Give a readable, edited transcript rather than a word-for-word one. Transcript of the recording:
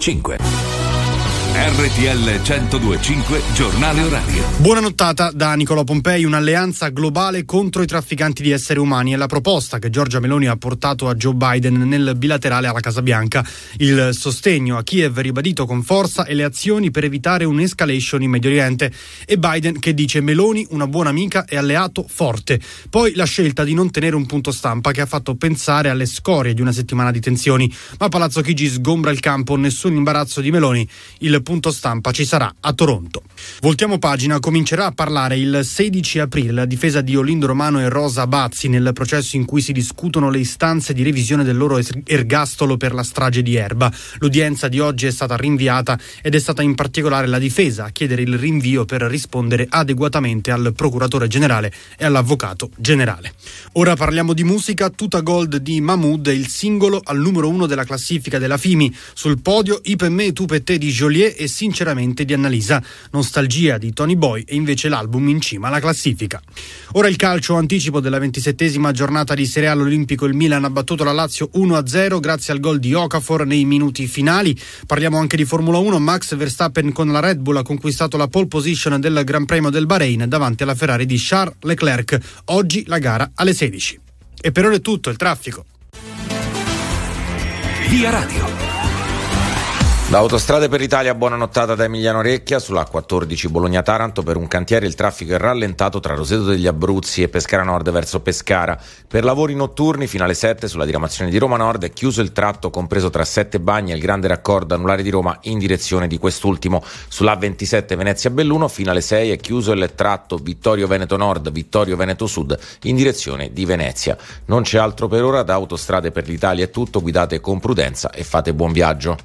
102.5. RTL 102.5 Giornale Orario. Buona nottata da Nicolò Pompei. Un'alleanza globale contro i trafficanti di esseri umani è la proposta che Giorgia Meloni ha portato a Joe Biden nel bilaterale alla Casa Bianca. Il sostegno a Kiev ribadito con forza e le azioni per evitare un'escalation in Medio Oriente. E Biden che dice: Meloni una buona amica e alleato forte. Poi la scelta di non tenere un punto stampa che ha fatto pensare alle scorie di una settimana di tensioni. Ma Palazzo Chigi sgombra il campo, nessun imbarazzo di Meloni. Il punto stampa ci sarà a Toronto. Voltiamo pagina, comincerà a parlare il 16 aprile la difesa di Olindo Romano e Rosa Bazzi nel processo in cui si discutono le istanze di revisione del loro ergastolo per la strage di Erba. L'udienza di oggi è stata rinviata ed è stata in particolare la difesa a chiedere il rinvio per rispondere adeguatamente al procuratore generale e all'avvocato generale. Ora parliamo di musica. Tuta Gold di Mahmoud è il singolo al numero 1 della classifica della FIMI. Sul podio I per me, tu per te di Joliet e Sinceramente di Annalisa, Nostalgia di Tony Boy e invece l'album in cima alla classifica. Ora il calcio, anticipo della 27ª giornata di Serie A. Olimpico, il Milan ha battuto la Lazio 1-0 grazie al gol di Okafor nei minuti finali. Parliamo anche di Formula 1, Max Verstappen con la Red Bull ha conquistato la pole position del Gran Premio del Bahrain davanti alla Ferrari di Charles Leclerc. Oggi la gara alle 16. E per ora è tutto, il traffico. Via Radio. Da Autostrade per l'Italia, buona nottata da Emiliano Orecchia. Sulla A14 Bologna Taranto per un cantiere il traffico è rallentato tra Roseto degli Abruzzi e Pescara Nord verso Pescara. Per lavori notturni fino alle 7 sulla diramazione di Roma Nord è chiuso il tratto compreso tra Sette Bagni e il grande raccordo anulare di Roma in direzione di quest'ultimo. Sulla A27 Venezia Belluno fino alle 6 è chiuso il tratto Vittorio Veneto Nord, Vittorio Veneto Sud in direzione di Venezia. Non c'è altro per ora. Da Autostrade per l'Italia è tutto, guidate con prudenza e fate buon viaggio.